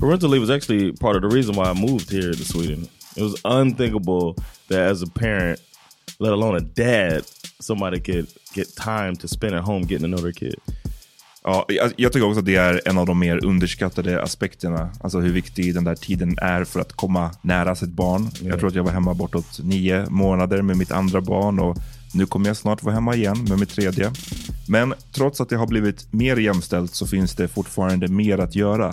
Parental leave was actually part of the reason why I moved here to Sweden. It was unthinkable that as a parent, let alone a dad, somebody could get time to spend at home getting to know their kid. Ja, jag tycker också att det är en av de mer underskattade aspekterna. Alltså hur viktig den där tiden är för att komma nära sitt barn. Yeah. Jag tror att jag var hemma bortåt 9 månader med mitt andra barn och nu kommer jag snart vara hemma igen med mitt tredje. Men trots att det har blivit mer jämställt så finns det fortfarande mer att göra.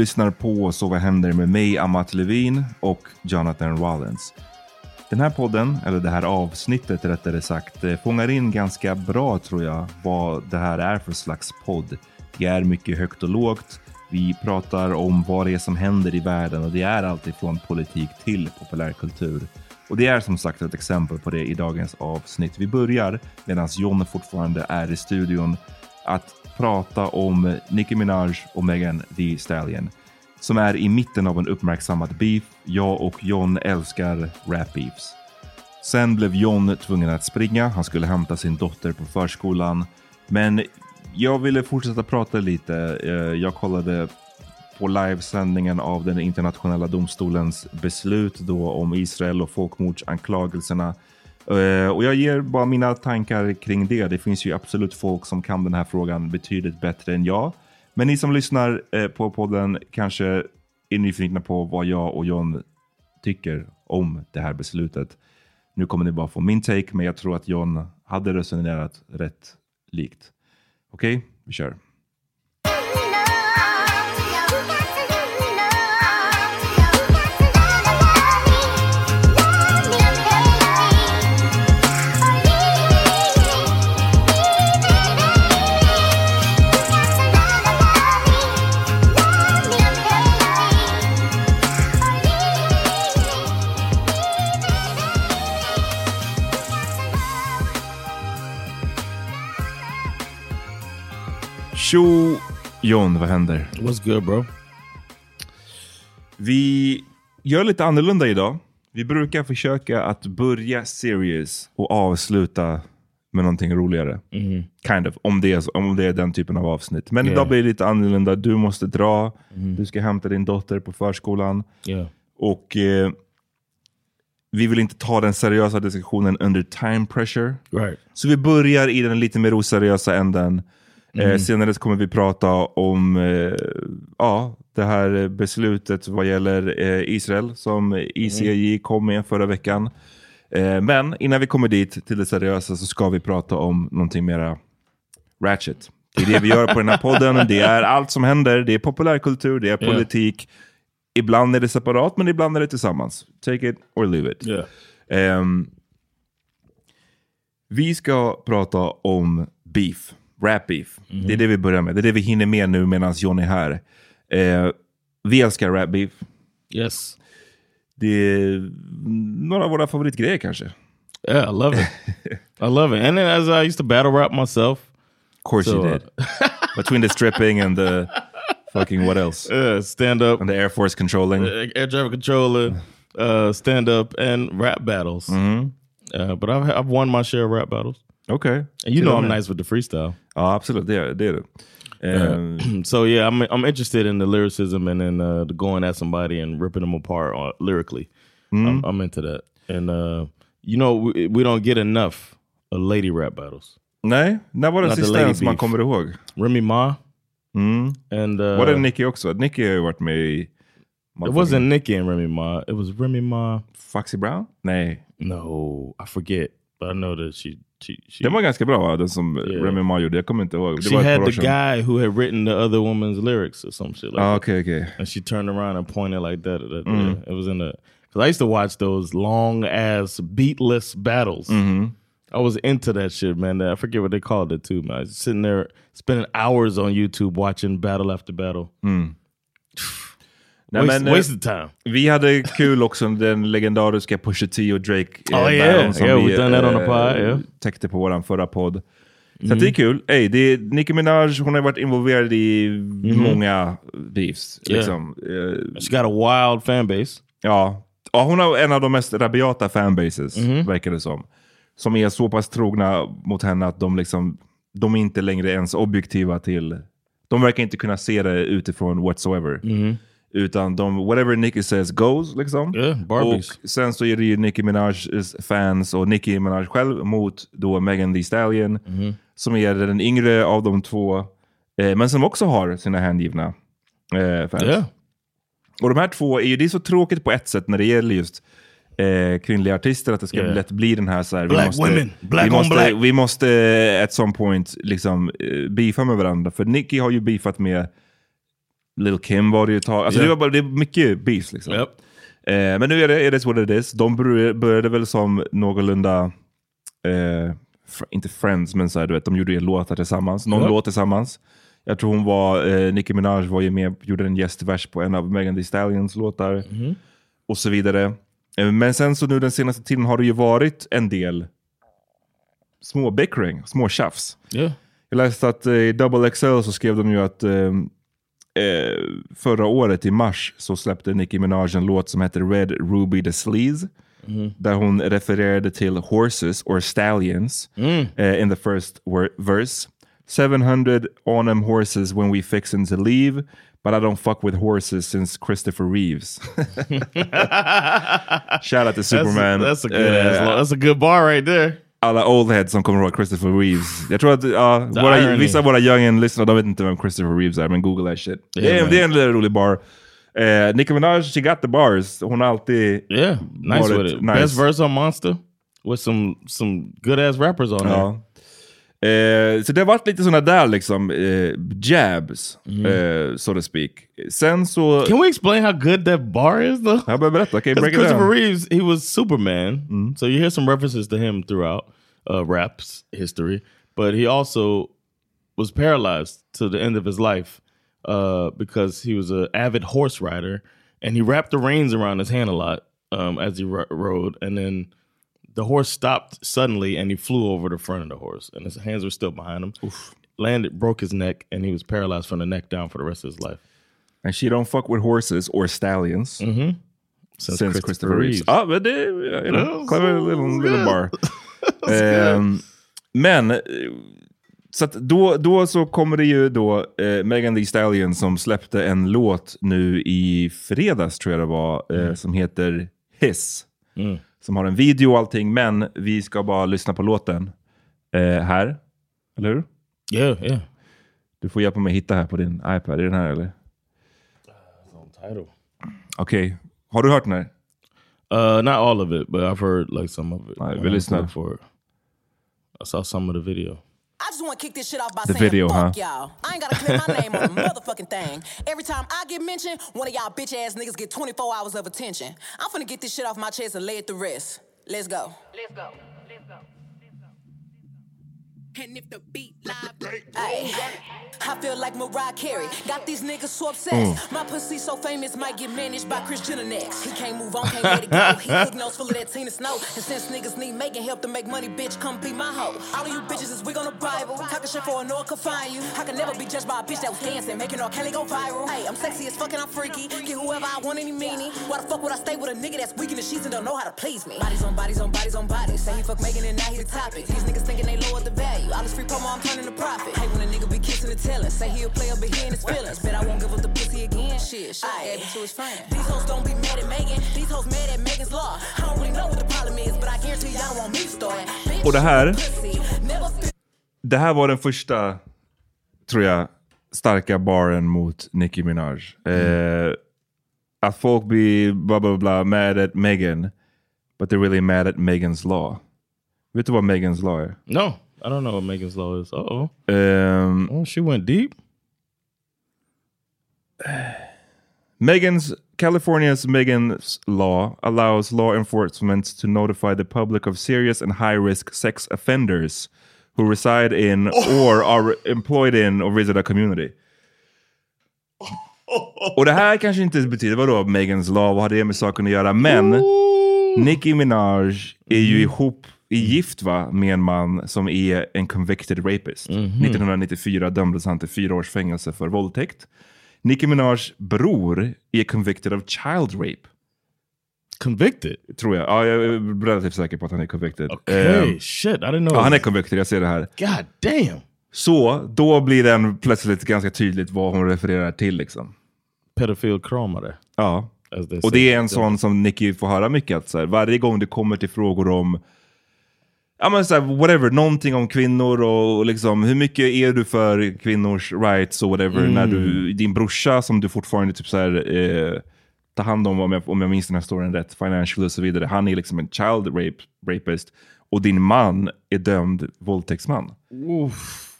Lyssnar på Så vad händer med mig, Amat Levin och Jonathan Wallens. Den här podden, eller det här avsnittet rättare sagt, fångar in ganska bra tror jag vad det här är för slags podd. Det är mycket högt och lågt. Vi pratar om vad det är som händer i världen och det är allt ifrån politik till populärkultur. Och det är som sagt ett exempel på det i dagens avsnitt. Vi börjar, medan John fortfarande är i studion, att prata om Nicki Minaj och Megan Thee Stallion som är i mitten av en uppmärksammad beef. Jag och John älskar rap beefs. Sen blev John tvungen att springa. Han skulle hämta sin dotter på förskolan. Men jag ville fortsätta prata lite. Jag kollade på livesändningen av den internationella domstolens beslut då om Israel och folkmordsanklagelserna. Och jag ger bara mina tankar kring det. Det finns ju absolut folk som kan den här frågan betydligt bättre än jag. Men ni som lyssnar på podden kanske är nyfikna på vad jag och John tycker om det här beslutet. Nu kommer ni bara få min take, men jag tror att John hade resonerat rätt likt. Okej, vi kör. Tjo, John, vad händer? What's good, bro? Vi gör lite annorlunda idag. Vi brukar försöka att börja serious och avsluta med någonting roligare. Mm. Kind of. Om det är den typen av avsnitt. Men idag blir det lite annorlunda. Du måste dra. Mm. Du ska hämta din dotter på förskolan. Yeah. Och vi vill inte ta den seriösa diskussionen under time pressure. Right. Så vi börjar i den lite mer oseriösa änden. Senare kommer vi prata om det här beslutet vad gäller Israel som ICJ kom med förra veckan. Men innan vi kommer dit till det seriösa så ska vi prata om någonting mera ratchet. Det är det vi gör på den här podden. Det är allt som händer. Det är populärkultur, det är politik. Ibland är det separat, men ibland är det tillsammans. Take it or leave it. Yeah. Vi ska prata om beef. Rap beef. Mm. Det är det vi börjar med. Det är det vi hinner med nu medan John är här. Vi älskar rap beef. Yes. Det är några av våra favoritgrejer kanske. Yeah, I love it. I love it. And then as I used to battle rap myself. Of course you did. Between the stripping and the fucking what else? Stand up. And the Air Force controlling. Air traffic controller. Stand up and rap battles. Mm-hmm. But I've won my share of rap battles. Okay. And you know I'm nice with the freestyle. Oh, absolutely. Yeah, I did it. So yeah, I'm interested in the lyricism and then the going at somebody and ripping them apart lyrically. Mm-hmm. I'm into that. And we don't get enough of lady rap battles. Nej, när var det sista som man kommer ihåg? Remy Ma. Mm. And what did Nicki också? Nicki har varit med i... It wasn't Nicki and Remy Ma. It was Remy Ma. Foxy Brown? Nej. No, I forget. But I know that she den var ganska bra, den som Remy Ma gjorde. Jag kommer inte ihåg. She had the guy who had written the other woman's lyrics or some shit like that. Okay. And she turned around and pointed like that. It was in the... Because I used to watch those long-ass beatless battles. Mm-hmm. I was into that shit, man. I forget what they called it too, man. I was sitting there spending hours on YouTube watching battle after battle. Mm. Wasted time. Vi hade kul också den legendariska Pusha T och Drake battle som vi täckte på våran förra podd. Så det är kul. Hey, det är Nicki Minaj, hon har varit involverad i många beefs. Liksom. She got a wild fanbase. Ja, hon har en av de mest rabiata fanbases, verkar det som. Som är så pass trogna mot henne att de liksom, de är inte längre ens objektiva till, de verkar inte kunna se det utifrån whatsoever. Mm. Utan de, whatever Nicki says goes liksom. Och sen så är det ju Nicki Minajs fans och Nicki Minaj själv mot då Megan Thee Stallion som är den yngre av de två, men som också har sina hängivna fans. Och de här två är ju, det är så tråkigt på ett sätt när det gäller just kvinnliga artister att det ska lätt bli den här, så här black women, black on black. Vi måste at some point liksom beefa med varandra, för Nicki har ju beefat med Little Kim var det ju tag. Alltså det var mycket beef liksom. Men nu är det what it is. De började väl som någorlunda inte friends, men så här, du vet, de gjorde ju låtar tillsammans. Någon låt tillsammans. Jag tror hon var Nicki Minaj var ju med, gjorde en gästvers på en av Megan Thee Stallions låtar och så vidare. Men sen så nu den senaste tiden har det ju varit en del små bickering, små tjafs. Jag läste att i Double XL så skrev de ju att förra året i mars så släppte Nicki Minaj en låt som heter Red Ruby the Sleaze, där hon refererade till horses or stallions in the first verse. 700 on them horses when we fixin' to leave, but I don't fuck with horses since Christopher Reeves. Shout out to Superman. That's a good bar right there. Alla old heads som kommer ihåg Christopher Reeves. Jag tror att vissa av våra youngin lyssnare, de vet inte vem Christopher Reeves är, men Google that shit. Det är en rolig bar. Nicki Minaj, she got the bars. Hon har alltid nice with it. Nice. Best verse on Monster with some good ass rappers on there. Så det har varit lite såna där liksom jabs so to speak. Sen så... Can we explain how good that bar is though? Jag börjar berätta. Okay, break it down. Christopher Reeves, he was Superman. So you hear some references to him throughout rap's history. But he also was paralyzed to the end of his life because he was an avid horse rider. And he wrapped the reins around his hand a lot as he rode. And then the horse stopped suddenly and he flew over the front of the horse and his hands were still behind him. Oof. Landed, broke his neck, and he was paralyzed from the neck down for the rest of his life. And she don't fuck with horses or stallions. Mm-hmm. Since Christopher Reeves. Ah, but clever little bar. Men så att då så kommer det ju då Megan Thee Stallion som släppte en låt nu i fredags tror jag det var, som heter Hiss. Mm. Som har en video och allting, men vi ska bara lyssna på låten här. Eller hur? Ja, yeah, ja. Yeah. Du får hjälpa mig hitta här på din iPad. Är den här eller? Okej. Har du hört den här? Not all of it, but I've heard like some of it. Nej, vi lyssnar. I saw some of the video. I just want to kick this shit off by saying video, fuck y'all. I ain't got to clear my name on a motherfucking thing. Every time I get mentioned, one of y'all bitch ass niggas get 24 hours of attention. I'm finna get this shit off my chest and lay it to rest. Let's go. Let's go. Let's go. And if the beat live, I feel like Mariah Carey. Got these niggas so obsessed. My pussy so famous might get managed by Kris Jenner next. He can't move on, can't let it go. He hook nose full of that Tina Snow. And since niggas need making help to make money, bitch, come be my hoe. All of you bitches is wig on the Bible. Talking shit for a no could find you. I can never be judged by a bitch that was dancing, making R. Kelly go viral. Hey, I'm sexy as fuck and I'm freaky. Get whoever I want any meanie. Why the fuck would I stay with a nigga that's weak in the sheets and don't know how to please me? Bodies on bodies on bodies on bodies. Say he fuck Megan and now he the topic. These niggas thinking they low at the value. All this free promo, I'm turning the profit. Hate when a nigga be kissing the teller. Say he'll play up, but he in his feelings. Bet I won't give up the pussy again. Shit, I add it to his friend. These hoes don't be mad at Megan. These hoes mad at Megan's Law. I don't really know what the problem is, but I guarantee y'all won't meet story. Och det här var den första, tror jag, starka baren mot Nicki Minaj. Att folk blir bla bla bla mad at Megan, but they're really mad at Megan's Law. Vet du vad Megan's Law är? No. I don't know what Megan's Law is. Uh-oh. Oh, she went deep. California's Megan's Law allows law enforcement to notify the public of serious and high-risk sex offenders who reside in or are employed in or visit a community. Och det här kanske inte betyder vadå Megan's Law, vad har det med saken att göra? Men Nicki Minaj är ju ihop i gift va med en man som är en convicted rapist. 1994 dömdes han till 4 års fängelse för våldtäkt. Nicki Minajs bror är convicted of child rape. Convicted? Tror jag. Ja, jag är relativt säker på att han är convicted. Okay, shit, I didn't know. Ja, han är convicted, jag ser det här. God damn. Så då blir den plötsligt ganska tydligt vad hon refererar till liksom. Pedofilkramare. Ja. Och det är en sån som Nicki får höra mycket att så här, varje gång det kommer till frågor om ja men såhär, whatever, någonting om kvinnor och liksom, hur mycket är du för kvinnors rights och whatever när du, din brorsa som du fortfarande typ såhär tar hand om jag minns den här storyn rätt, financial och så vidare, han är liksom en child rapist och din man är dömd våldtäktsman.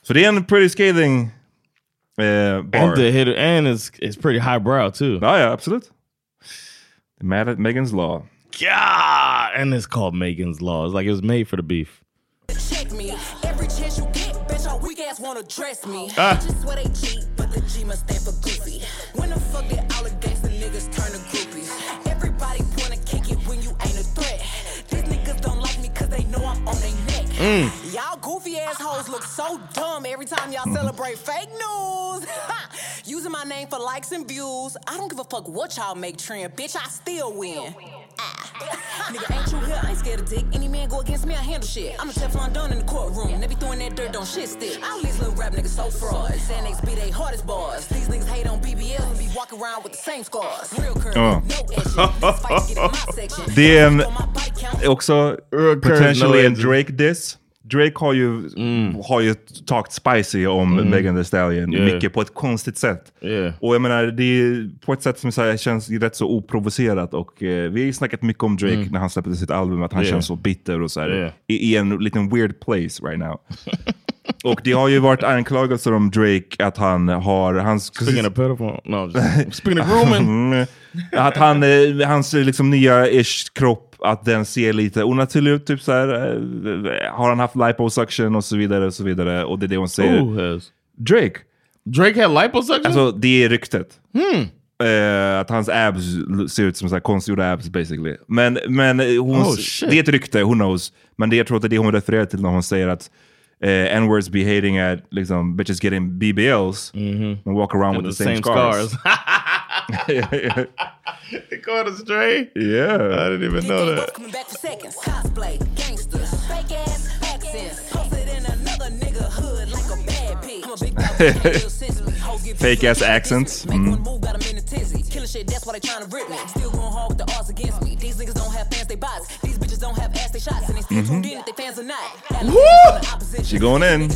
Så det är en pretty scathing bar. And the hitter, and it's pretty highbrow too. Ja, ja, absolut. Mad at Megan's Law. Yeah, and it's called Megan's Law. It's like it was made for the beef. Check me. Every chance you get, bitch, your weak ass wanna dress me. Just what they cheat, but the G must stand for goofy. When the fuck did all the gangsta niggas turn to groupies? Everybody wanna kick it when you ain't a threat. These niggas don't like me cause they know I'm on their neck. Y'all goofy assholes look so dumb every time y'all celebrate fake news. Using my name for likes and views. I don't give a fuck what y'all make trend, bitch, I still win. Nigga, ain't you here? I ain't scared of dick. Any man go against me, I handle shit. I'm a Teflon Don in the courtroom. They be throwing that dirt, don't shit stick. All these little rap niggas so fraud. Xanax be they hardest bars. These niggas hate on BBL and be walking around with the same scars. Real curve, no action. Det är också potentially en Drake diss. Drake har ju talked spicy om Megan Thee Stallion mycket på ett konstigt sätt. Och jag menar, det är på ett sätt som så här, känns rätt så oprovocerat. Och vi har ju snackat mycket om Drake när han släppte sitt album, att han känns så bitter och så här, i en liten weird place right now. Och det har ju varit anklagelser om Drake att han har hans att han hans liksom nya ish kropp, att den ser lite onaturlig ut typ så här, har han haft liposuction och så vidare och så vidare, och det är det hon säger. Drake had liposuction? Alltså det är ryktet. Att hans abs ser ut som så här konstgjorda abs basically. Men hon, det är ett rykte, who knows, men det jag tror att det är det hon refererar till när hon säger att N-words be hating at liksom bitches getting BBLs and walk around and with the same scars. They caught us straight. Yeah, I didn't even know that. Fake ass accents. Mm. Mm-hmm. She going in.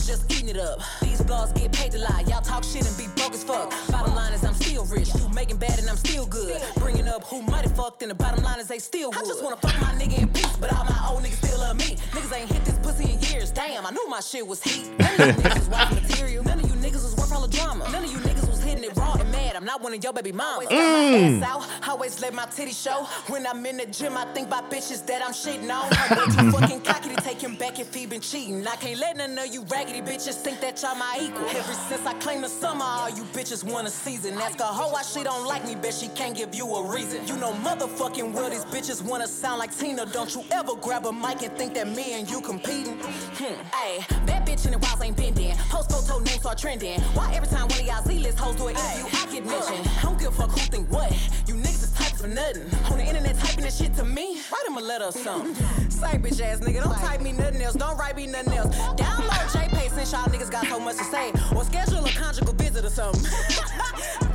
Same bitch ass nigga, don't type me nothing else, don't write me nothing else. Download JPay since y'all niggas got so much to say, or schedule a conjugal visit or something.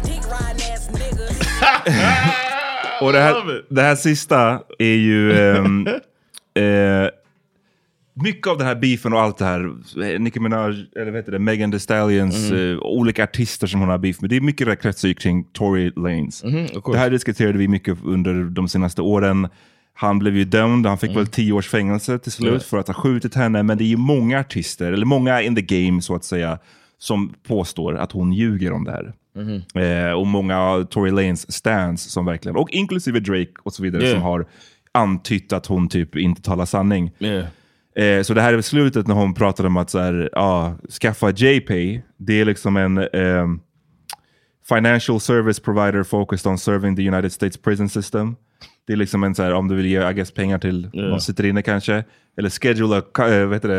Dick riding ass nigga. Och det här sista är ju mycket av den här beefen och allt det här Nicki Minaj, eller vad heter det, Megan Thee Stallions, olika artister som hon har beef med. Det är mycket rätt kring Tory Lanez. Det här diskuterade vi mycket under de senaste åren. Han blev ju dömd, han fick väl 10 års fängelse till slut för att ha skjutit henne. Men det är ju många artister, eller många in the game så att säga, som påstår att hon ljuger om det här. Och många Tory Lanez stands som verkligen, och inklusive Drake och så vidare, som har antytt att hon typ inte talar sanning. Så det här är slutet när hon pratade om att så här, skaffa JPay. Det är liksom en... financial service provider focused on serving the United States prison system. Det är liksom en så här, om du vill ge pengar till någon sitter inne kanske, eller schedule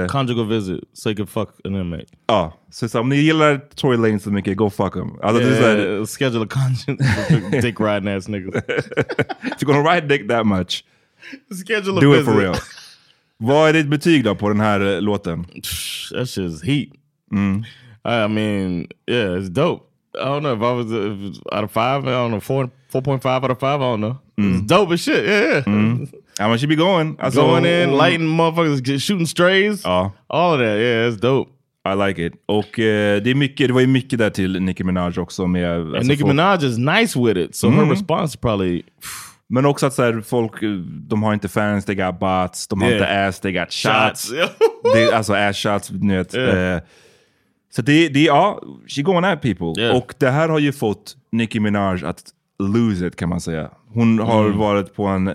conjugal visit so you can fuck an inmate. Så om ni gillar Tory Lanez så mycket, go fuck him. Alltså det är så här, schedule a conjugal dick riding ass niggas. If you're gonna ride dick that much, schedule a do visit. It for real. Vad är ditt betyg då på den här låten? That shit is heat. I mean, yeah, it's dope. I don't know if I was out of 5. I don't know, 4.5 out of 5. I don't know. It's dope as shit. Yeah. I mean, she be going. Going in, lighting motherfuckers, shooting strays. All of that. Yeah, it's dope. I like it. Och det var ju mycket där till Nicki Minaj också. Med, alltså, and Nicki Minaj is nice with it. So her response probably... Men också att så här, folk, de har inte fans, they got bots. De har inte ass, they got shots. De, alltså ass shots, ni vet. Så det är she going at people. Och det här har ju fått Nicki Minaj att lose it, kan man säga. Hon har varit på en,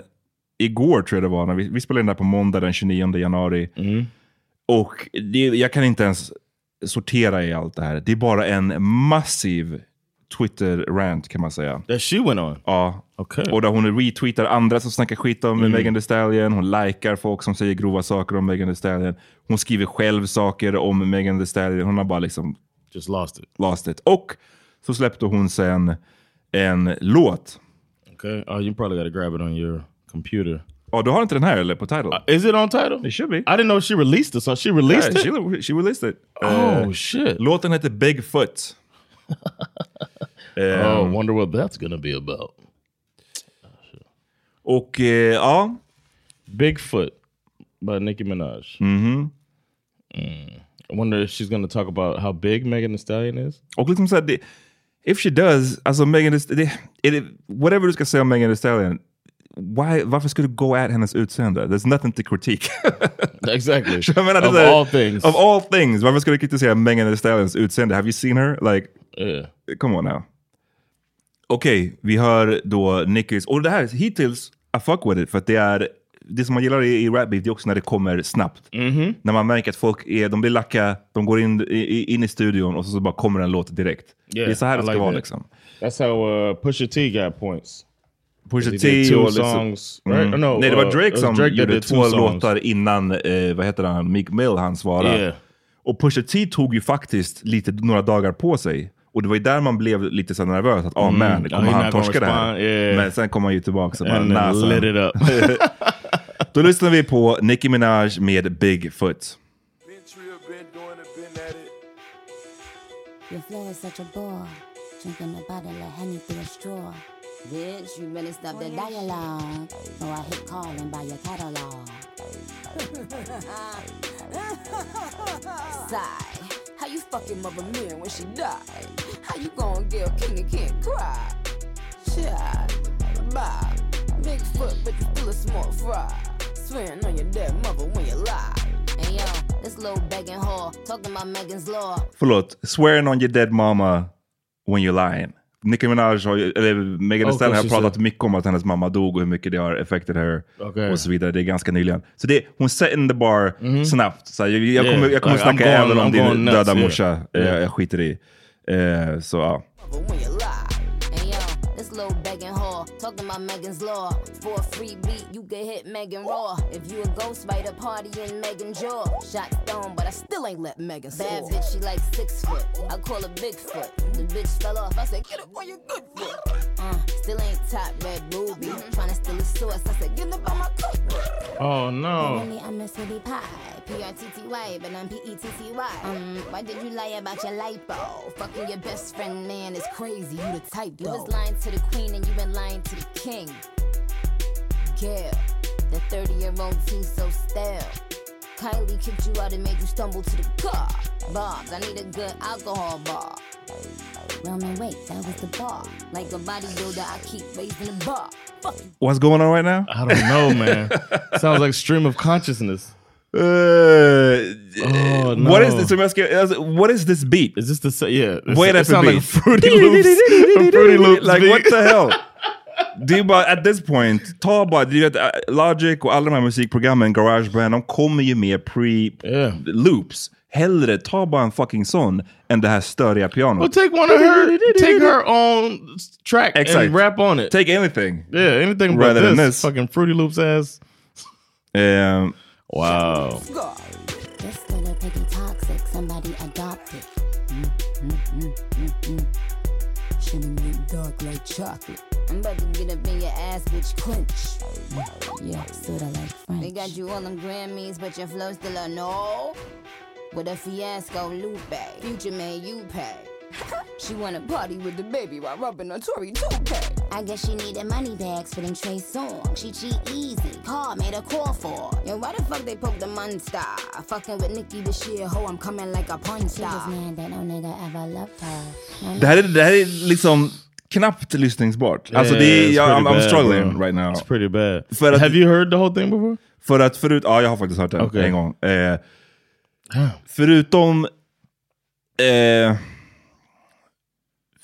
igår tror jag det var, när vi spelade in där på måndag den 29 januari. Och jag kan inte ens sortera i allt det här. Det är bara en massiv Twitter-rant, kan man säga. That she went on? Ja. Okay. Och där hon retweetar andra som snackar skit om Megan Thee Stallion. Hon likar folk som säger grova saker om Megan Thee Stallion. Hon skriver själv saker om Megan Thee Stallion. Hon har bara liksom... just lost it. Och så släppte hon sen en låt. Okay. You probably gotta grab it on your computer. Du har inte den här eller på Tidal? Is it on Tidal? It should be. I didn't know she released it, so she released it? She released it. Oh, shit. Låten heter Bigfoot. I wonder what that's gonna be about. Och Bigfoot by Nicki Minaj. I wonder if she's gonna talk about how big Megan Thee Stallion is. Och liksom så här, if she does, alltså Megan whatever du ska säga om Megan Thee Stallion, varför skulle du gå at hennes utseende? There's nothing to critique. Exactly. Of all things. Varför skulle du kritisera Megan Thee Stallions utseende? Have you seen her? Like, come on now. Okej, vi hör då Nickys. Och det här hittills, I fuck with it. För att det är, det som man gillar i rap beef, det är också när det kommer snabbt. När man märker att folk är, de blir lacka, de går in i studion och så bara kommer en låt direkt. Yeah, det är så här det ska vara liksom. That's how Pusha T got points. Pusha T two songs. Right? No, nej, det var Drake som gjorde två låtar innan vad heter han, Meek Mill, han svarade. Yeah. Och Pusha T tog ju faktiskt lite några dagar på sig. Och det var ju där man blev lite så nervös att man kommer han torska det här. Yeah. Men sen kom han ju tillbaka så bara lit it up. Då lyssnar vi på Nicki Minaj med Bigfoot. Your flow is such a bore. Drinking a bottle of honey through a straw. Bitch, you really stopped the dialogue. So I hit calling by your catalog. Sigh. How you fucking Mother Mary when she died? How you gonna give king and can't cry? Shot, bob, Bigfoot, but you still a small fry. Swearing on your dead mother when you lie. And yo, this little begging whore talking about Megan's Law. Förlåt, swearing on your dead mama when you're lying. Nicki Minaj, eller Megan Thee Stallion, har pratat mycket om att hennes mamma dog och hur mycket det har affektat henne och så vidare. Det är ganska nyligen. Så det, hon setting the bar snabbt. Så jag kommer like, snacka även om din nuts, döda morsa. Yeah. Jag skiter i. Så ja. Little begging whore, talking about Megan's Law. For a free beat, you can hit Megan raw. If you a ghostwriter, party in Megan jaw. Shot down, but I still ain't let Megan soar. Bad bitch, she like 6 foot. I call her Bigfoot. The bitch fell off, I said, get up on your good foot. Still ain't top Red Ruby. Trying to steal a source, I said, get up on my cookbook. Oh no. I'm Miss Woody Pie, P-R-T-T-Y, but I'm P-E-T-T-Y. Why did you lie about your lipo? Fucking your best friend, man, is crazy. You the type, though. You was lying to the queen and you been lying to the king. Girl, the 30-year-old team so stale. Kylie kicked you out and made you stumble to the car. Bobs, I need a good alcohol bar. Well, man, wait, that was the bar. Like a bodybuilder, I keep raising the bar. What's going on right now? I don't know, man. Sounds like stream of consciousness. No. What is this? What is this beat? Is this the yeah? Wait, that sounds like Fruity Loops. Like what the hell? At this point, Talbot, Logic och alla de här musikprogrammen, GarageBand, de kommer ju med pre-loops. Hellre ta bara en fucking sån än det här störiga pianot. Well, take her own track and rap on it. Take anything. Yeah, anything rather than this. Fucking Fruity Loops ass. Wow. This little piggy toxic, somebody adopted. Shouldn't get dark like chocolate. I'm about to get up in your ass, bitch, Quince. Yeah, sorta like French. They got you on them Grammys, but your flow still a no. With a fiasco, Lupe, future man, you pay. She wanna party with the baby while rubbing on Tory toupee. I guess she needed money bags for them Trey songs. She cheat easy, car made a call for. Yo, why the fuck they poke the monster? Fucking with Nicki this year, ho, I'm coming like a punch star. She just mad that no nigga ever loved her. No, det här är liksom knappt lyssningsbart. Yeah, alltså I'm struggling right now. It's pretty bad. Have you heard the whole thing before? Jag har faktiskt hört det en gång.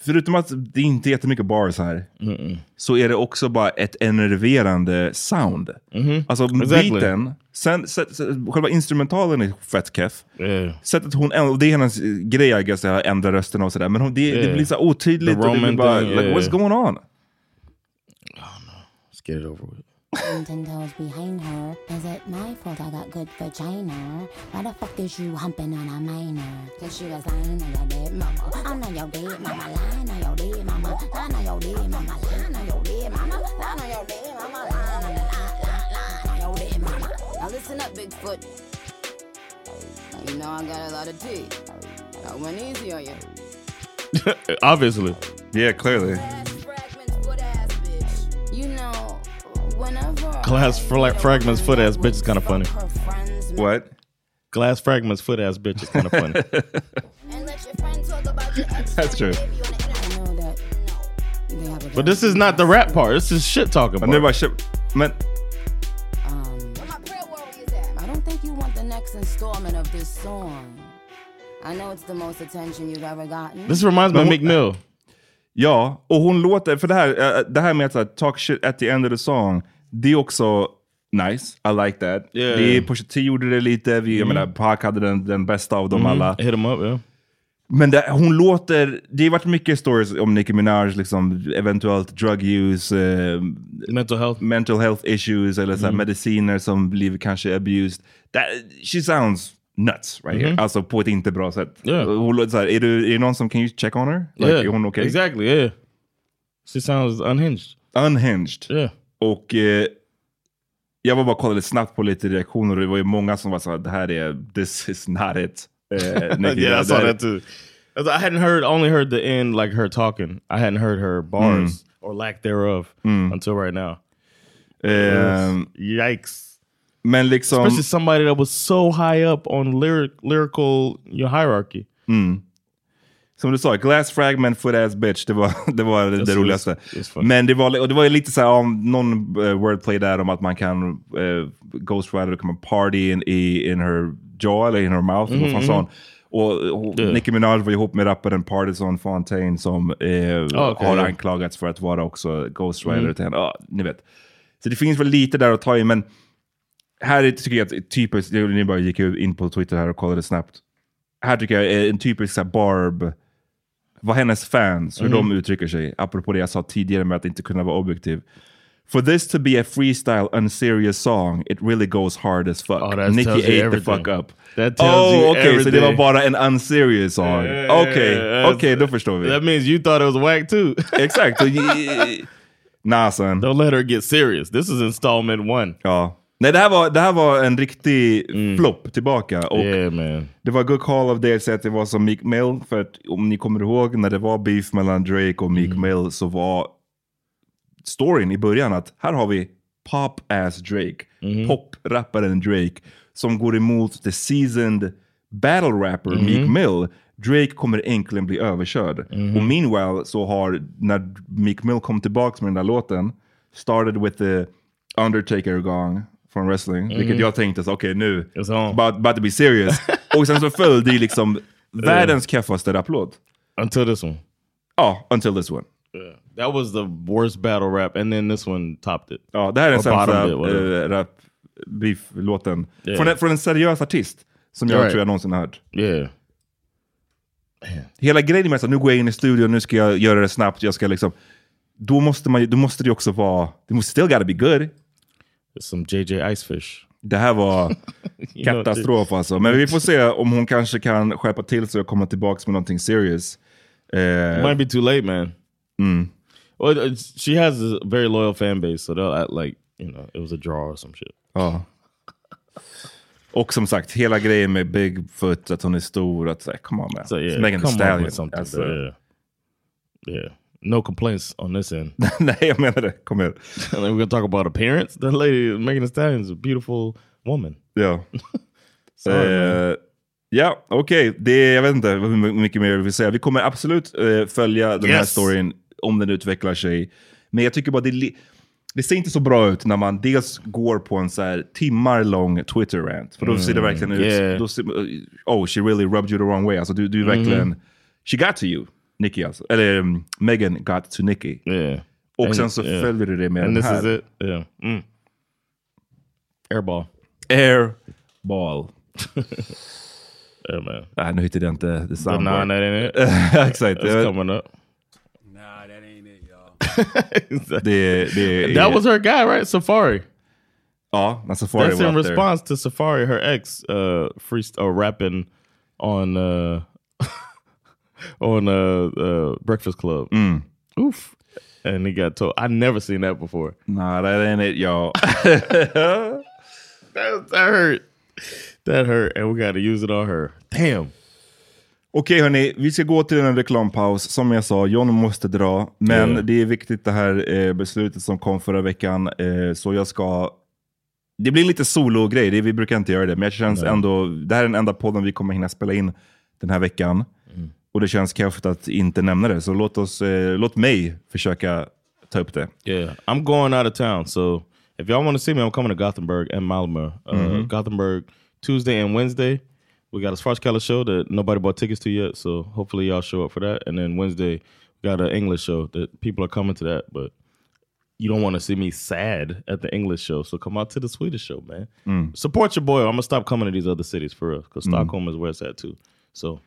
Förutom att det inte är jättemycket bars här, så är det också bara ett enerverande sound. Alltså beaten, sen själva instrumentalen är fett keff. Sättet hon, det är hennes grej, jag guess, att ändra rösten och sådär. Men det blir så otydligt och det blir bara, like, what's going on? Oh no, let's get it over with. Nintendo's behind her. Is it my fault I got good vagina? Why the fuck is you humping on a minor? Cause she was lying on your dead mama. I know your dead mama. Lying on your dead mama. Lying on your dead mama. Lying on your dead mama. Lying on your dead mama. Lying on your dead mama. Now listen up, Bigfoot. You know I got a lot of teeth. I went easy on you. Obviously. Yeah, clearly. Glass fragments, foot ass bitch is kind of funny. What? Glass fragments, foot ass bitch is kind of funny. That's true. But this is not the rap part. This is shit talking. But everybody shit. Man. Where my prayer warrior is at? I don't think you want the next installment of this song. I know it's the most attention you've ever gotten. This reminds me of Meek Mill. Ja, och hon låter, för det här med att talk shit at the end of the song, det är också nice, I like that. Yeah, det är Pusha T gjorde det lite, jag menar Park hade den bästa av dem alla. Hit them up, yeah. Men hon låter, det har varit mycket stories om Nicki Minaj, liksom eventuellt drug use, mental health issues, eller så här mediciner som blir kanske abused. She sounds nuts right here. Alltså på ett inte bra sätt. Yeah. Hon, så här, är det någon som, can you check on her? Like, yeah. Är hon okay? Exactly, yeah. She sounds unhinged. Yeah. Och jag var bara kollade snabbt på lite reaktioner och det var ju många som var så här, det här är, this is not it. Nicki, yeah, I saw that too. I hadn't heard, only heard the end, like her talking. I hadn't heard her bars or lack thereof until right now. Yikes. Men liksom, especially somebody that was so high up on lyrical your hierarchy. Mm. Som du sa, glass fragment foot ass bitch. Det var det roligaste. Men det var lite så här om någon wordplay där om att man kan Ghost Rider kan party in her jaw eller in her mouth eller vad fan sån. Och Nicki Minaj var ihop med rapparen Partisan Fontaine som har anklagats för att vara också Ghost Rider till henne. Ja, ni vet. Så det finns väl lite där att ta i, men här tycker jag att typiskt, ni bara gick in på Twitter här och kollade snabbt. Här tycker jag är en typisk så här, Barb, vad hennes fans, hur de uttrycker sig, apropå det jag sa tidigare med att inte kunna vara objektiv. For this to be a freestyle, unserious song, it really goes hard as fuck. Oh, Nicki ate everything. The fuck up. That tells you okay, everything. Så det var bara en unserious song. Okay, då förstår vi. That means you thought it was whack too. Exakt. Nah, son. Don't let her get serious. This is installment 1. Ja. Nej, det här var en riktig flopp tillbaka. Och det var good call of Dave, så att det var som Meek Mill. För att om ni kommer ihåg, när det var beef mellan Drake och Meek Mill, så var storyn i början att här har vi pop-ass Drake. Pop-rapparen Drake som går emot the seasoned battle-rapper Meek Mill. Drake kommer enklare bli överkörd. Och meanwhile så har, när Meek Mill kom tillbaka med den där låten, started with the Undertaker gong från wrestling, vilket jag tänkte så okej, nu about to be serious. Och sen så följde det liksom världens keffaste rapplåt. Until this one. Yeah. That was the worst battle rap, and then this one topped it. Ja, det här är en sån rap beef-låten från en seriös artist som jag tror jag någonsin har hört. Yeah. Hela grejen med att nu går jag in i studion, nu ska jag göra det snabbt, jag ska liksom, då måste det också vara, det måste still gotta be good. It's some JJ Icefish. Det här var katastrof alltså. Men vi får se om hon kanske kan skärpa till sig och komma tillbaka med någonting serious. It might be too late, man. Well, she has a very loyal fan base, so they'll act like, you know, it was a draw or some shit. Ja. Och som sagt, hela grejen med Bigfoot, att hon är stor, att säga, come on man. So, yeah, Megan Thee Stallion. Alltså. Yeah. No complaints on this end. Nej, jag menar det. Kom igen. And then we're going to talk about appearance. That lady, Megan Thee Stallion, is a beautiful woman. Ja. Ja, okej. Det, jag vet inte hur mycket mer vi vill säga. Vi kommer absolut följa den här storyn om den utvecklar sig. Men jag tycker bara det ser inte så bra ut när man dels går på en så här timmar lång Twitter-rant. För då ser det verkligen ut. Då ser, she really rubbed you the wrong way. Alltså du verkligen... She got to you, Nicki alltså. Eller Megan got to Nicki. Yeah. Och and sen så följer du det med and den här. And this is it. Yeah. Mm. Airball. Yeah, man. Ah, nu hittade jag inte det samma. Nah, that ain't it. Exakt. It's coming up. Nah, that ain't it, y'all. That was her guy, right? Safari. Ja, oh, Safari. That's in response to Safari, her ex, freestyle rapping on on Breakfast Club. Oof. And he got told, I never seen that before. Nah, that ain't it, y'all. That hurt. That hurt, and we gotta use it on her. Damn. Okej, hörni, vi ska gå till en reklampaus. Som jag sa, John måste dra. Men det är viktigt det här beslutet som kom förra veckan. Så jag ska... Det blir lite solo-grej, vi brukar inte göra det. Men jag känns ändå... Det här är den enda podden vi kommer hinna spela in den här veckan. Och det känns kefft att inte nämna det. Så låt mig försöka ta upp det. Yeah, I'm going out of town, so... If y'all want to see me, I'm coming to Gothenburg and Malmö. Gothenburg Tuesday and Wednesday. We got a Svartskallar show that nobody bought tickets to yet, so hopefully y'all show up for that. And then Wednesday, we got an English show that people are coming to that, but you don't want to see me sad at the English show, so come out to the Swedish show, man. Support your boy. I'm going to stop coming to these other cities for real, because Stockholm is where it's at too. So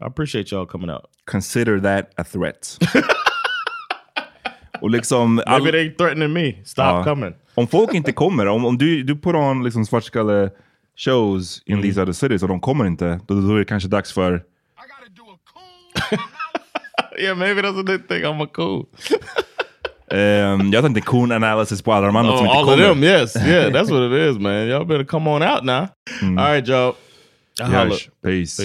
I appreciate y'all coming out. Consider that a threat. Och liksom, maybe they threatening me. Stop coming. Om folk inte kommer, om du put on liksom svartskalle shows in these other cities och de kommer inte, då är det kanske dags för I gotta do a cool. Yeah, maybe that's what they think, I'm a cool. Jag tänkte cool analysis på alla de andra som inte kommer. All of them, yes. Yeah, that's what it is, man. Y'all better come on out now. All right, Joe. Peace.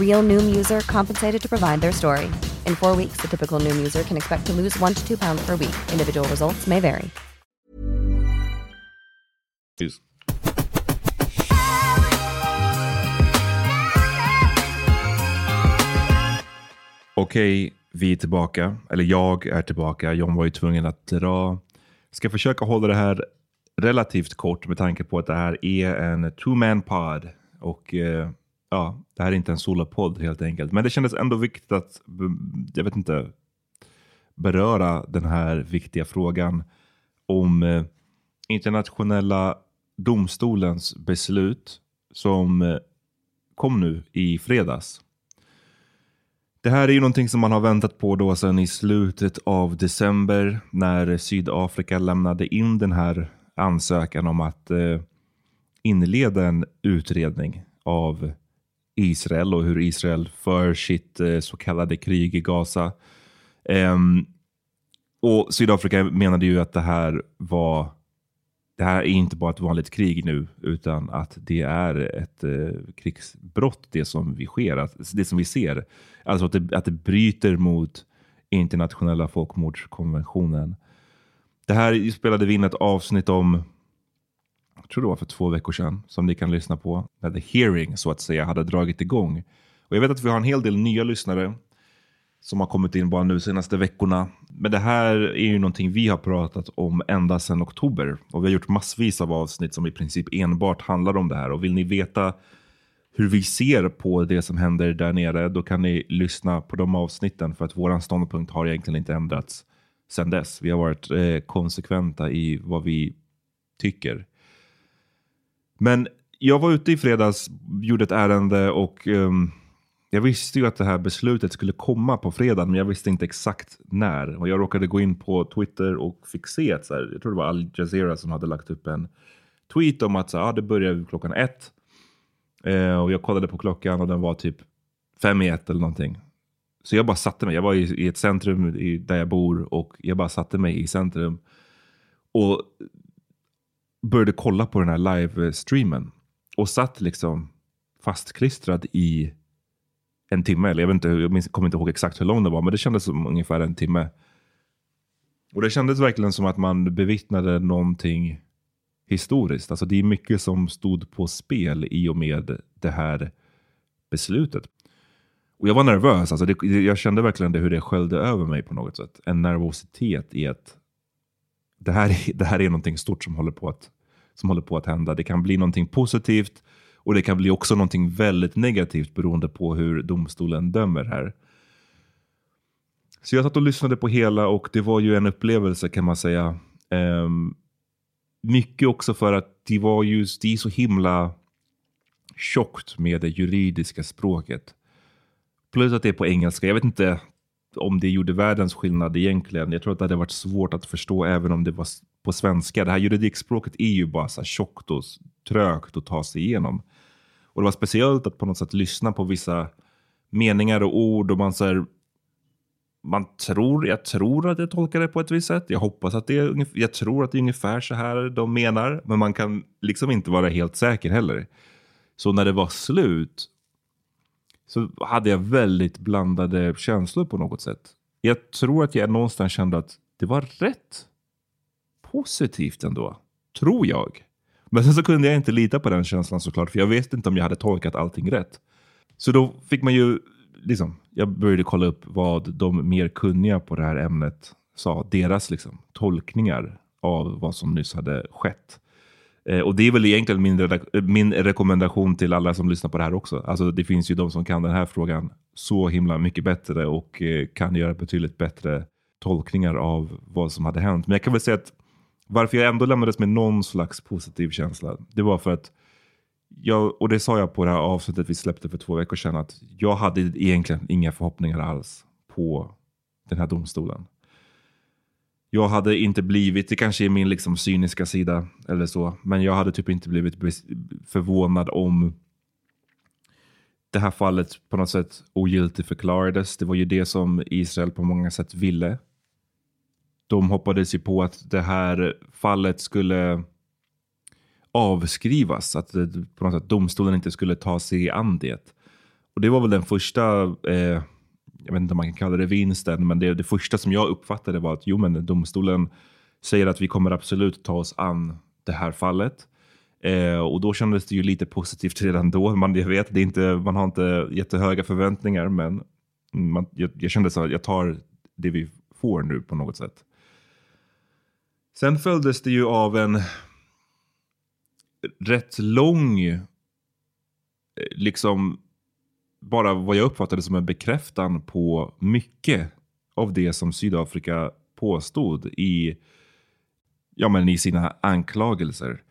Real Noom user compensated to provide their story. In 4 weeks, the typical Noom user can expect to lose 1 to 2 pounds per week. Individual results may vary. Peace. Okej, vi är tillbaka. Eller jag är tillbaka. John var ju tvungen att dra. Ska försöka hålla det här relativt kort med tanke på att det här är en two-man-pod. Och... ja, det här är inte en solopodd helt enkelt. Men det kändes ändå viktigt att, jag vet inte, beröra den här viktiga frågan om internationella domstolens beslut som kom nu i fredags. Det här är ju någonting som man har väntat på då sedan i slutet av december när Sydafrika lämnade in den här ansökan om att inleda en utredning av Israel och hur Israel för sitt så kallade krig i Gaza. Och Sydafrika menade ju att det här är inte bara ett vanligt krig nu, utan att det är ett krigsbrott, det som vi ser. Alltså att det bryter mot internationella folkmordskonventionen. Det här spelade vi in ett avsnitt om, jag tror det var för 2 veckor sedan, som ni kan lyssna på när The Hearing så att säga hade dragit igång. Och jag vet att vi har en hel del nya lyssnare som har kommit in bara nu senaste veckorna. Men det här är ju någonting vi har pratat om ända sedan oktober. Och vi har gjort massvis av avsnitt som i princip enbart handlar om det här. Och vill ni veta hur vi ser på det som händer där nere, då kan ni lyssna på de avsnitten. För att våran ståndpunkt har egentligen inte ändrats sedan dess. Vi har varit konsekventa i vad vi tycker. Men jag var ute i fredags, gjorde ett ärende och jag visste ju att det här beslutet skulle komma på fredag, men jag visste inte exakt när. Och jag råkade gå in på Twitter och fick se att, så här, jag tror det var Al Jazeera som hade lagt upp en tweet om att så här, det börjar klockan 1. Och jag kollade på klockan och den var typ 5:01 eller någonting. Så jag bara satte mig, jag var i ett centrum där jag bor och jag bara satte mig i centrum och började kolla på den här livestreamen. Och satt liksom fastklistrad i en timme. Eller jag vet inte, jag kommer inte ihåg exakt hur lång det var. Men det kändes som ungefär en timme. Och det kändes verkligen som att man bevittnade någonting historiskt. Alltså det är mycket som stod på spel i och med det här beslutet. Och jag var nervös. Alltså jag kände verkligen hur det sköljde över mig på något sätt. En nervositet i ett... Det här är någonting stort som håller på att hända. Det kan bli någonting positivt och det kan bli också någonting väldigt negativt beroende på hur domstolen dömer här. Så jag satt och lyssnade på hela och det var ju en upplevelse kan man säga. Mycket också för att det är så himla tjockt med det juridiska språket. Plus att det är på engelska. Jag vet inte om det gjorde världens skillnad egentligen. Jag tror att det hade varit svårt att förstå även om det var på svenska. Det här juridikspråket är ju bara så tjockt och trögt att ta sig igenom. Och det var speciellt att på något sätt lyssna på vissa meningar och ord. Och man så här, Jag tror att jag tolkar det på ett visst sätt. Jag hoppas att jag tror att det är ungefär så här de menar. Men man kan liksom inte vara helt säker heller. Så när det var slut så hade jag väldigt blandade känslor på något sätt. Jag tror att jag någonstans kände att det var rätt positivt ändå. Tror jag. Men sen så kunde jag inte lita på den känslan såklart. För jag visste inte om jag hade tolkat allting rätt. Så då fick man ju... liksom, jag började kolla upp vad de mer kunniga på det här ämnet sa. Deras liksom, tolkningar av vad som nyss hade skett. Och det är väl egentligen min rekommendation till alla som lyssnar på det här också. Alltså det finns ju de som kan den här frågan så himla mycket bättre. Och kan göra betydligt bättre tolkningar av vad som hade hänt. Men jag kan väl säga att varför jag ändå lämnades med någon slags positiv känsla. Det var för att och det sa jag på det här avsnittet vi släppte för 2 veckor sedan, att jag hade egentligen inga förhoppningar alls på den här domstolen. Jag hade inte blivit, det kanske är min liksom cyniska sida eller så, men jag hade typ inte blivit förvånad om det här fallet på något sätt ogiltigt förklarades. Det var ju det som Israel på många sätt ville. De hoppades ju på att det här fallet skulle avskrivas, att på något sätt domstolen inte skulle ta sig an det. Och det var väl den första jag vet inte om man kan kalla det vinsten, men det första som jag uppfattade var att men domstolen säger att vi kommer absolut ta oss an det här fallet. Och då kändes det ju lite positivt redan då. Man har inte jättehöga förväntningar, men jag kände så att jag tar det vi får nu på något sätt. Sen följdes det ju av en rätt lång liksom bara vad jag uppfattade som en bekräftan på mycket av det som Sydafrika påstod i sina anklagelser.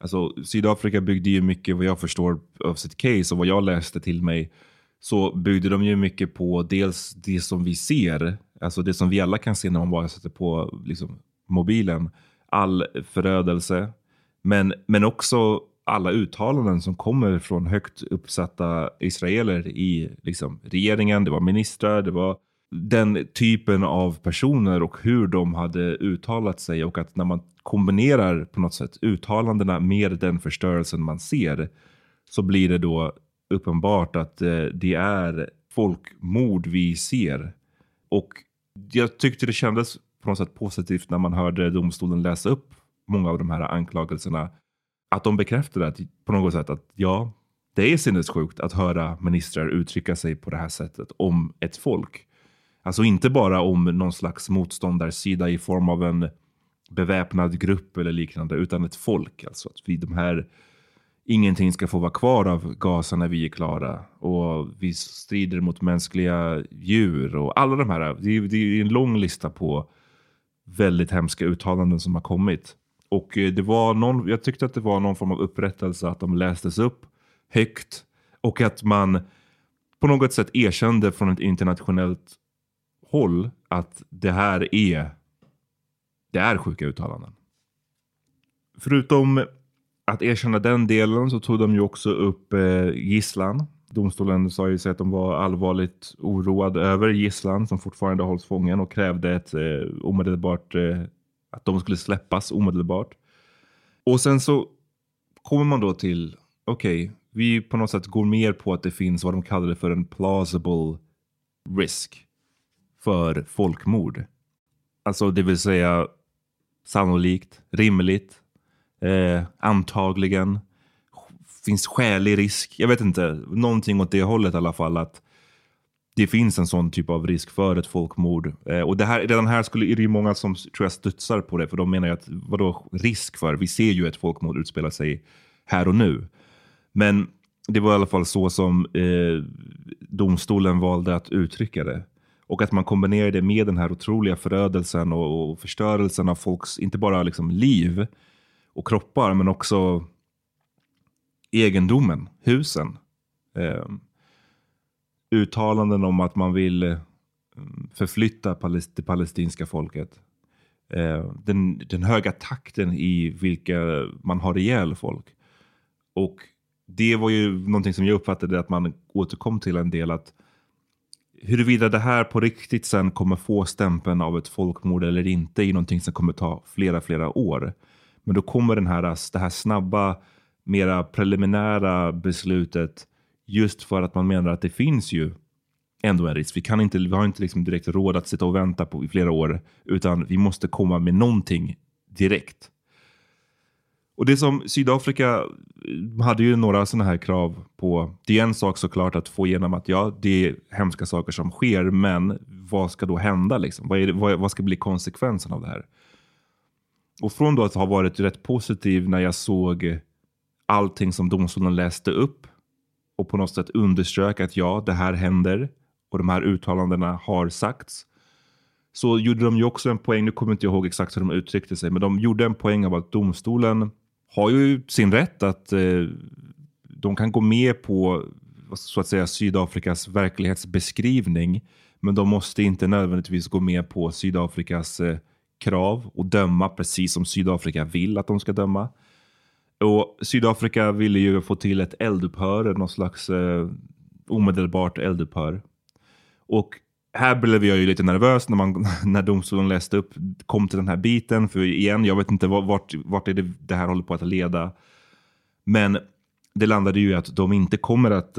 Alltså Sydafrika byggde ju mycket, vad jag förstår av sitt case och vad jag läste till mig, så byggde de ju mycket på dels det som vi ser, alltså det som vi alla kan se när man bara sätter på liksom mobilen, all förödelse. Men också alla uttalanden som kommer från högt uppsatta israeler i liksom regeringen. Det var ministrar, det var den typen av personer och hur de hade uttalat sig. Och att när man kombinerar på något sätt uttalandena med den förstörelsen man ser, så blir det då uppenbart att det är folkmord vi ser. Och jag tyckte det kändes på något sätt positivt när man hörde domstolen läsa upp många av de här anklagelserna, att de bekräftade att, på något sätt, att ja, det är sinnessjukt att höra ministrar uttrycka sig på det här sättet om ett folk. Alltså inte bara om någon slags motståndarsida i form av en beväpnad grupp eller liknande, utan ett folk. Alltså att vi de här, ingenting ska få vara kvar av Gaza när vi är klara, och vi strider mot mänskliga djur och alla de här. Det är en lång lista på väldigt hemska uttalanden som har kommit. Och jag tyckte att det var någon form av upprättelse att de lästes upp högt. Och att man på något sätt erkände från ett internationellt håll att det här är sjuka uttalanden. Förutom att erkänna den delen så tog de ju också upp gisslan. Domstolen sa ju sig att de var allvarligt oroade över gisslan som fortfarande hålls fången och krävde att de skulle släppas omedelbart. Och sen så kommer man då till, okej, vi på något sätt går mer på att det finns vad de kallade för en plausible risk för folkmord. Alltså det vill säga sannolikt, rimligt, antagligen, finns skälig risk. Jag vet inte, någonting åt det hållet i alla fall, att det finns en sån typ av risk för ett folkmord. Och det här, redan här är det ju många som tror jag studsar på det. För de menar ju att, vadå risk för? Vi ser ju ett folkmord utspela sig här och nu. Men det var i alla fall så som domstolen valde att uttrycka det. Och att man kombinerar det med den här otroliga förödelsen och förstörelsen av folks, inte bara liksom liv och kroppar, men också egendomen, husen. Uttalanden om att man vill förflytta det palestinska folket. Den höga takten i vilka man har ihjäl folk. Och det var ju någonting som jag uppfattade att man återkom till en del, att Huruvida det här på riktigt sen kommer få stämpeln av ett folkmord eller inte är någonting som kommer ta flera år. Men då kommer det här snabba, mera preliminära beslutet just för att man menar att det finns ju ändå en risk. Vi har inte liksom direkt råd att sitta och vänta på i flera år, utan vi måste komma med någonting direkt. Och det som Sydafrika hade ju några sådana här krav på. Det är en sak såklart att få igenom att det är hemska saker som sker, men vad ska då hända liksom? Vad ska bli konsekvensen av det här? Och från då att ha varit rätt positiv när jag såg allting som domstolen läste upp och på något sätt underströk att det här händer och de här uttalandena har sagts, så gjorde de ju också en poäng, nu kommer jag inte ihåg exakt hur de uttryckte sig, men de gjorde en poäng av att domstolen har ju sin rätt att de kan gå med på, så att säga, Sydafrikas verklighetsbeskrivning, men de måste inte nödvändigtvis gå med på Sydafrikas krav och döma precis som Sydafrika vill att de ska döma. Och Sydafrika ville ju få till ett eldupphör, någon slags omedelbart eldupphör. Och här blev jag ju lite nervös när domstolen läste upp, kom till den här biten. För igen, jag vet inte vart är det här håller på att leda. Men det landade ju att de inte kommer att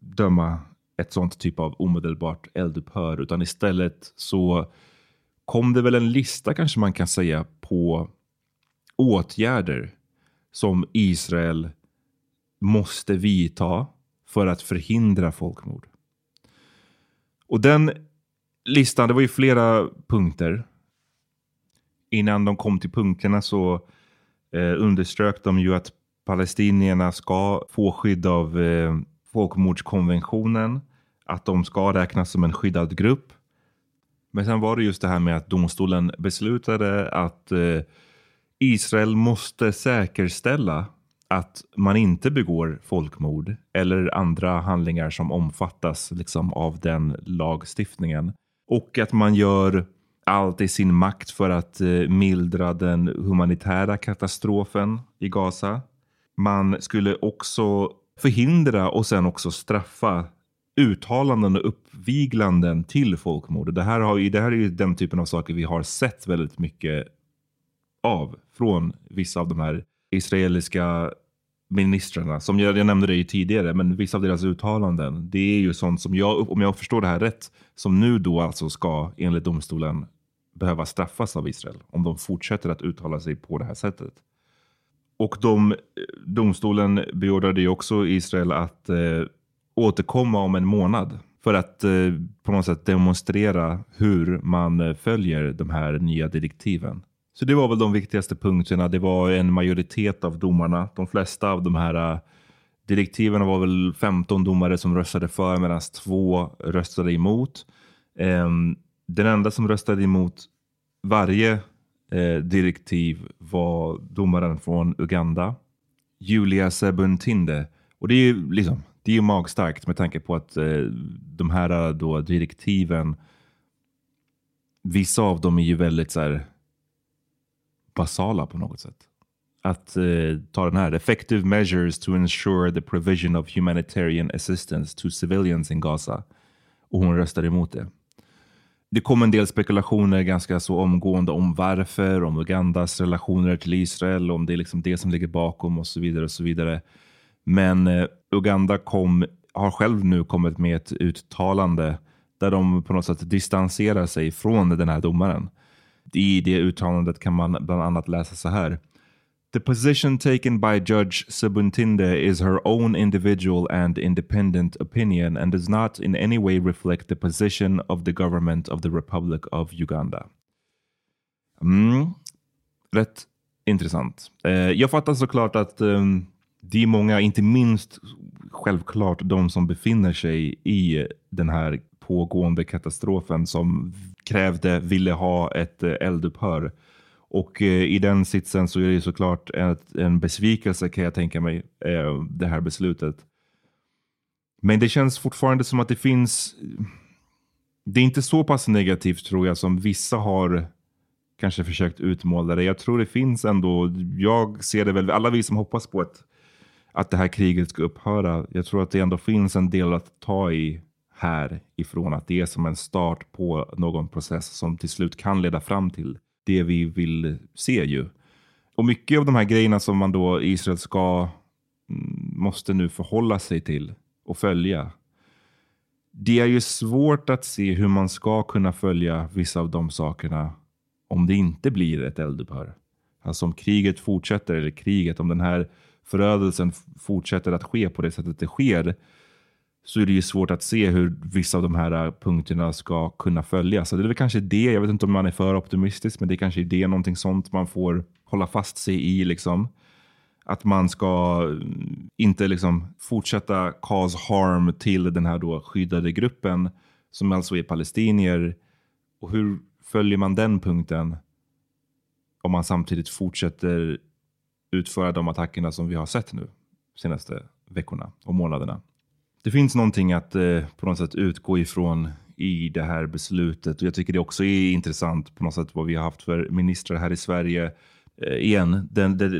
döma ett sånt typ av omedelbart eldupphör. Utan istället så kom det väl en lista, kanske man kan säga, på åtgärder som Israel måste vidta för att förhindra folkmord. Och den listan, det var ju flera punkter. Innan de kom till punkterna så underströk de ju att palestinierna ska få skydd av folkmordskonventionen, att de ska räknas som en skyddad grupp. Men sen var det just det här med att domstolen beslutade att Israel måste säkerställa att man inte begår folkmord eller andra handlingar som omfattas liksom av den lagstiftningen. Och att man gör allt i sin makt för att mildra den humanitära katastrofen i Gaza. Man skulle också förhindra och sen också straffa uttalanden och uppviglanden till folkmord. Det här är ju den typen av saker vi har sett väldigt mycket av från vissa av de här israeliska ministrarna, som jag nämnde det ju tidigare, men vissa av deras uttalanden, det är ju sånt som jag, om jag förstår det här rätt, som nu då alltså ska enligt domstolen behöva straffas av Israel om de fortsätter att uttala sig på det här sättet. Och domstolen beordrade ju också Israel att återkomma om en månad för att på något sätt demonstrera hur man följer de här nya direktiven. Så det var väl de viktigaste punkterna. Det var en majoritet av domarna. De flesta av de här direktiven var väl 15 domare som röstade för, medan 2 röstade emot. Den enda som röstade emot varje direktiv var domaren från Uganda, Julia Sebentinde. Och det är ju liksom, det är ju magstarkt med tanke på att de här då direktiven, vissa av dem är ju väldigt så här basala på något sätt. Att ta den här. Effective measures to ensure the provision of humanitarian assistance to civilians in Gaza. Och hon röstade emot det. Det kom en del spekulationer ganska så omgående om varför, om Ugandas relationer till Israel, om det är liksom det som ligger bakom och så vidare och så vidare. Men Uganda har själv nu kommit med ett uttalande där de på något sätt distanserar sig från den här domaren. I det uttalandet kan man bland annat läsa så här: The position taken by Judge Sebentinde is her own individual and independent opinion and does not in any way reflect the position of the government of the Republic of Uganda. Rätt intressant. Jag fattar såklart att det är många, inte minst självklart de som befinner sig i den här pågående katastrofen, som ville ha ett eldupphör. Och i den sitsen så är det såklart en besvikelse, kan jag tänka mig, det här beslutet. Men det känns fortfarande som att det är inte så pass negativt, tror jag, som vissa har kanske försökt utmåla det. Jag tror det finns ändå, jag ser det väl, alla vi som hoppas på att det här kriget ska upphöra, jag tror att det ändå finns en del att ta i härifrån, att det är som en start på någon process som till slut kan leda fram till det vi vill se ju. Och mycket av de här grejerna som man då i Israel måste nu förhålla sig till och följa. Det är ju svårt att se hur man ska kunna följa vissa av de sakerna om det inte blir ett eldupphör. Alltså om kriget fortsätter, eller kriget, om den här förödelsen fortsätter att ske på det sättet det sker, så är det ju svårt att se hur vissa av de här punkterna ska kunna följas. Så det är väl kanske det, jag vet inte om man är för optimistisk, men det är kanske det är någonting sånt man får hålla fast sig i liksom. Att man ska inte liksom fortsätta cause harm till den här då skyddade gruppen som alltså är palestinier. Och hur följer man den punkten om man samtidigt fortsätter utföra de attackerna som vi har sett nu senaste veckorna och månaderna? Det finns någonting att på något sätt utgå ifrån i det här beslutet. Och jag tycker det också är intressant på något sätt vad vi har haft för ministrar här i Sverige. Igen,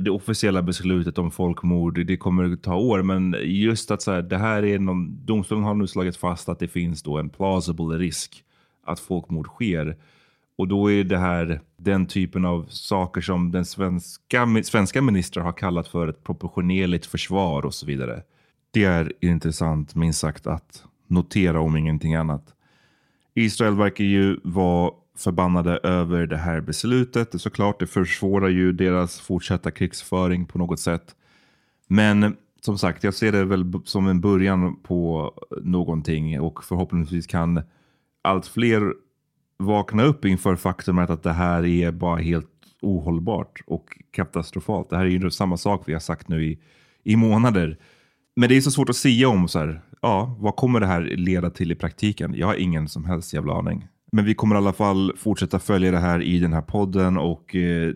det officiella beslutet om folkmord, det kommer ta år, men just att så här, det här är någon, domstolen har nu slagit fast att det finns då en plausible risk att folkmord sker, och då är det här den typen av saker som den svenska ministrar har kallat för ett proportionerligt försvar och så vidare. Det är intressant minst sagt att notera, om ingenting annat. Israel verkar ju vara förbannade över det här beslutet. Såklart, det försvårar ju deras fortsatta krigsföring på något sätt. Men som sagt, jag ser det väl som en början på någonting, och förhoppningsvis kan allt fler vakna upp inför faktumet att det här är bara helt ohållbart och katastrofalt. Det här är ju samma sak vi har sagt nu i månader. Men det är så svårt att säga om så här, ja, vad kommer det här leda till i praktiken? Jag har ingen som helst jävla aning. Men vi kommer i alla fall fortsätta följa det här i den här podden, och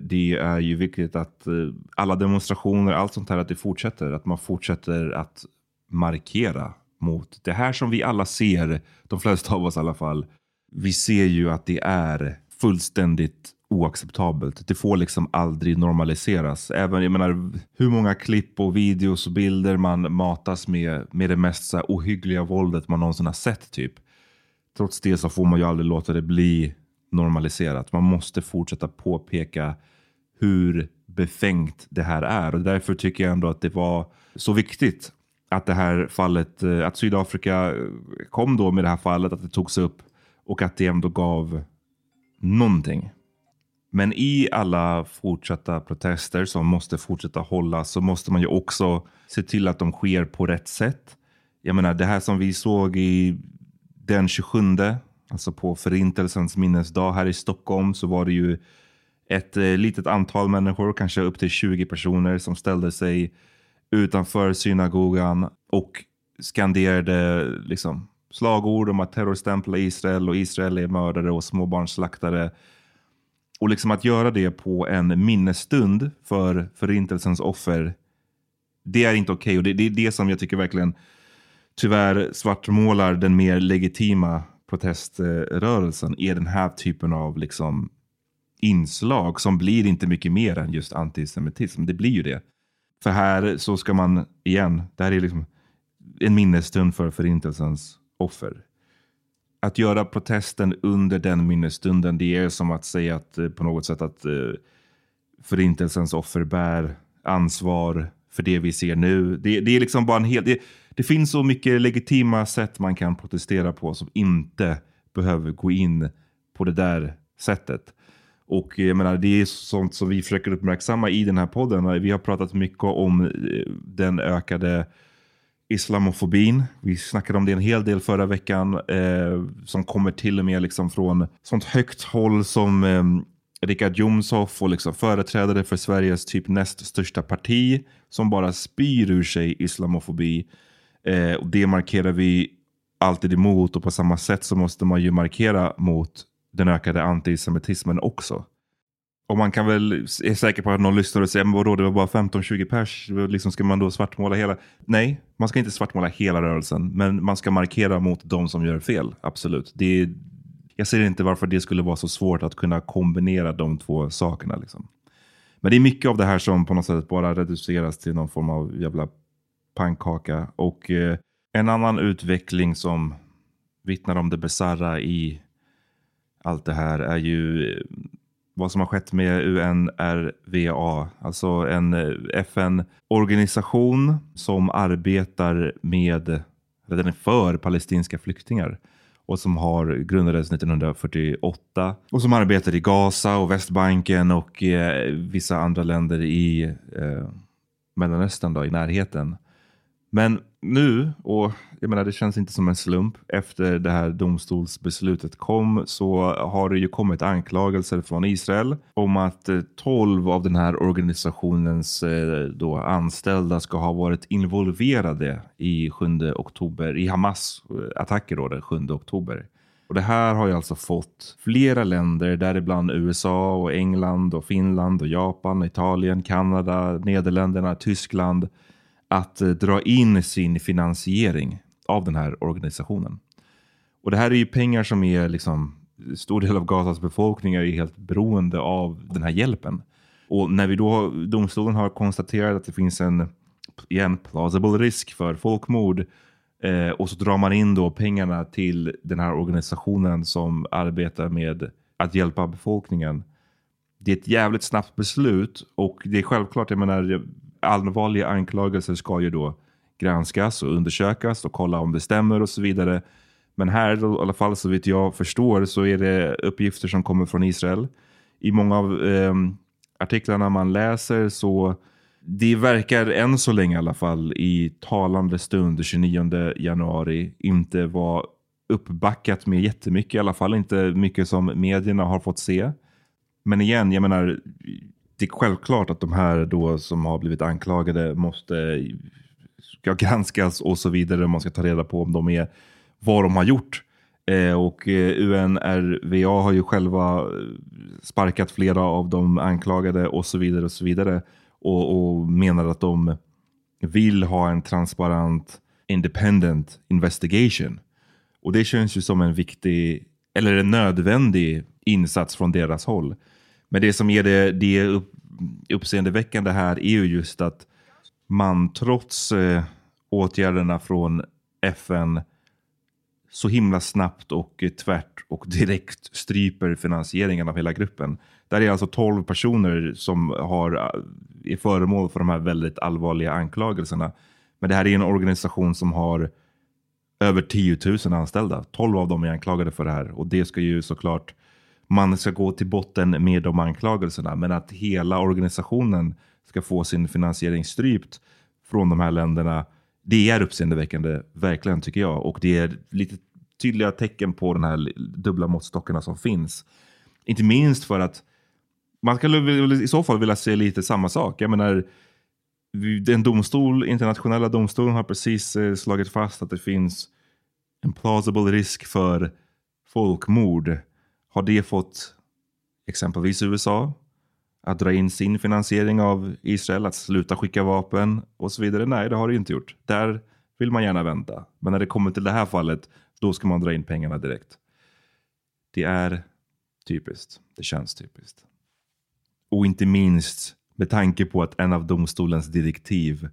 det är ju viktigt att alla demonstrationer, allt sånt här, att det fortsätter. Att man fortsätter att markera mot det här som vi alla ser, de flesta av oss i alla fall. Vi ser ju att det är fullständigt oacceptabelt. Det får liksom aldrig normaliseras. Även, jag menar, hur många klipp och videos och bilder man matas med det mest så här ohyggliga våldet man någonsin har sett typ. Trots det så får man ju aldrig låta det bli normaliserat. Man måste fortsätta påpeka hur befängt det här är. Och därför tycker jag ändå att det var så viktigt att det här fallet, att Sydafrika kom då med det här fallet, att det togs upp och att det ändå gav någonting. Men i alla fortsatta protester som måste fortsätta hållas, så måste man ju också se till att de sker på rätt sätt. Jag menar, det här som vi såg i den 27, alltså på förintelsens minnesdag här i Stockholm, så var det ju ett litet antal människor, kanske upp till 20 personer, som ställde sig utanför synagogan och skanderade liksom slagord om att terrorstämpla Israel och Israel är mördare och småbarnsslaktare. Och liksom att göra det på en minnesstund för förintelsens offer, det är inte okej. Och det är det som jag tycker verkligen tyvärr svartmålar den mer legitima proteströrelsen, är den här typen av liksom inslag som blir inte mycket mer än just antisemitism. Det blir ju det. För här så ska man igen, det här är liksom en minnesstund för förintelsens offer. Att göra protesten under den minnesstunden, det är som att säga att på något sätt att förintelsens offer bär ansvar för det vi ser nu. Det är liksom bara en hel... Det finns så mycket legitima sätt man kan protestera på som inte behöver gå in på det där sättet. Och jag menar, det är sånt som vi försöker uppmärksamma i den här podden. Vi har pratat mycket om den ökade islamofobin. Vi snackade om det en hel del förra veckan, som kommer till och med liksom från sånt högt håll som Richard Jomshof och liksom företrädare för Sveriges typ näst största parti som bara spyr ur sig islamofobi. Och det markerar vi alltid emot, och på samma sätt så måste man ju markera mot den ökade antisemitismen också. Och man kan väl, är säker på att någon lyssnar och säger, men vadå, det var bara 15-20 pers, liksom ska man då svartmåla hela? Nej, man ska inte svartmåla hela rörelsen, men man ska markera mot de som gör fel, absolut. Det är, jag ser inte varför det skulle vara så svårt att kunna kombinera de två sakerna liksom. Men det är mycket av det här som på något sätt bara reduceras till någon form av jävla pannkaka. Och en annan utveckling som vittnar om det bizarra i allt det här är ju vad som har skett med UNRWA, alltså en FN-organisation som arbetar med, eller den är för palestinska flyktingar och som har grundades 1948 och som arbetar i Gaza och Västbanken och vissa andra länder i Mellanöstern då, i närheten. Men nu, och jag menar det känns inte som en slump, efter det här domstolsbeslutet kom så har det ju kommit anklagelser från Israel om att 12 av den här organisationens då anställda ska ha varit involverade i 7 oktober, i Hamas attacker då den 7 oktober. Och det här har ju alltså fått flera länder, däribland USA och England och Finland och Japan, Italien, Kanada, Nederländerna, Tyskland, att dra in sin finansiering av den här organisationen. Och det här är ju pengar som är liksom, stor del av Gazas befolkning är ju helt beroende av den här hjälpen. Och när vi då, domstolen har konstaterat att det finns en plausible risk för folkmord och så drar man in då pengarna till den här organisationen som arbetar med att hjälpa befolkningen. Det är ett jävligt snabbt beslut och det är självklart, jag menar, allvarliga anklagelser ska ju då granskas och undersökas och kolla om det stämmer och så vidare. Men här i alla fall så vitt jag förstår så är det uppgifter som kommer från Israel. I många av artiklarna man läser så det verkar än så länge i alla fall i talande stund 29 januari inte vara uppbackat med jättemycket. I alla fall inte mycket som medierna har fått se. Men igen, jag menar, det är självklart att de här då som har blivit anklagade måste ska granskas och så vidare. Man ska ta reda på om de är, vad de har gjort. Och UNRWA har ju själva sparkat flera av de anklagade och så vidare och så vidare. Och menar att de vill ha en transparent independent investigation. Och det känns ju som en viktig eller en nödvändig insats från deras håll. Men det som är det uppseendeväckande här är ju just att man trots åtgärderna från FN så himla snabbt och tvärt och direkt stryper finansieringen av hela gruppen. Där är alltså 12 personer som är föremål för de här väldigt allvarliga anklagelserna. Men det här är en organisation som har över 10 000 anställda. 12 av dem är anklagade för det här och det ska ju såklart, man ska gå till botten med de anklagelserna. Men att hela organisationen ska få sin finansiering strypt från de här länderna, det är uppseendeväckande, verkligen tycker jag. Och det är lite tydliga tecken på de här dubbla måttstockarna som finns. Inte minst för att man skulle i så fall vilja se lite samma sak. Jag menar, den internationella domstolen har precis slagit fast att det finns en plausible risk för folkmord. Har det fått exempelvis USA att dra in sin finansiering av Israel, att sluta skicka vapen och så vidare? Nej, det har det inte gjort. Där vill man gärna vänta. Men när det kommer till det här fallet, då ska man dra in pengarna direkt. Det är typiskt. Det känns typiskt. Och inte minst med tanke på att en av domstolens direktiv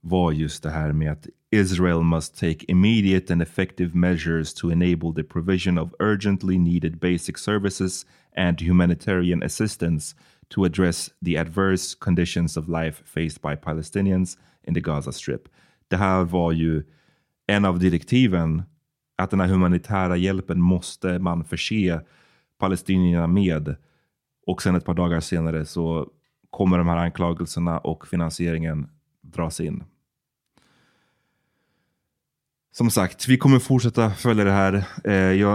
var just det här med att Israel must take immediate and effective measures to enable the provision of urgently needed basic services and humanitarian assistance to address the adverse conditions of life faced by Palestinians in the Gaza Strip. Det här var ju en av direktiven, att den här humanitära hjälpen måste man förse palestinierna med. Och sen ett par dagar senare så kommer de här anklagelserna och finansieringen dras in. Som sagt, vi kommer fortsätta följa det här.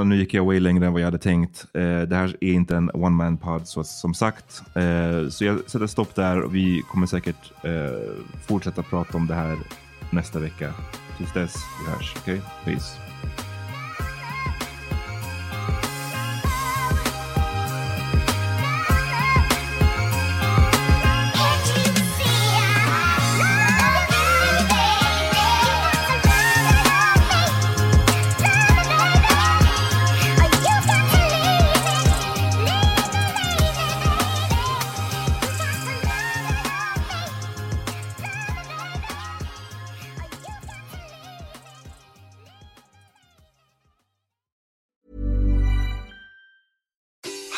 Nu gick jag way längre än vad jag hade tänkt. Det här är inte en one-man-pod, som sagt. Så jag sätter stopp där och vi kommer säkert fortsätta prata om det här nästa vecka. Tills dess, vi hörs. Okej, peace.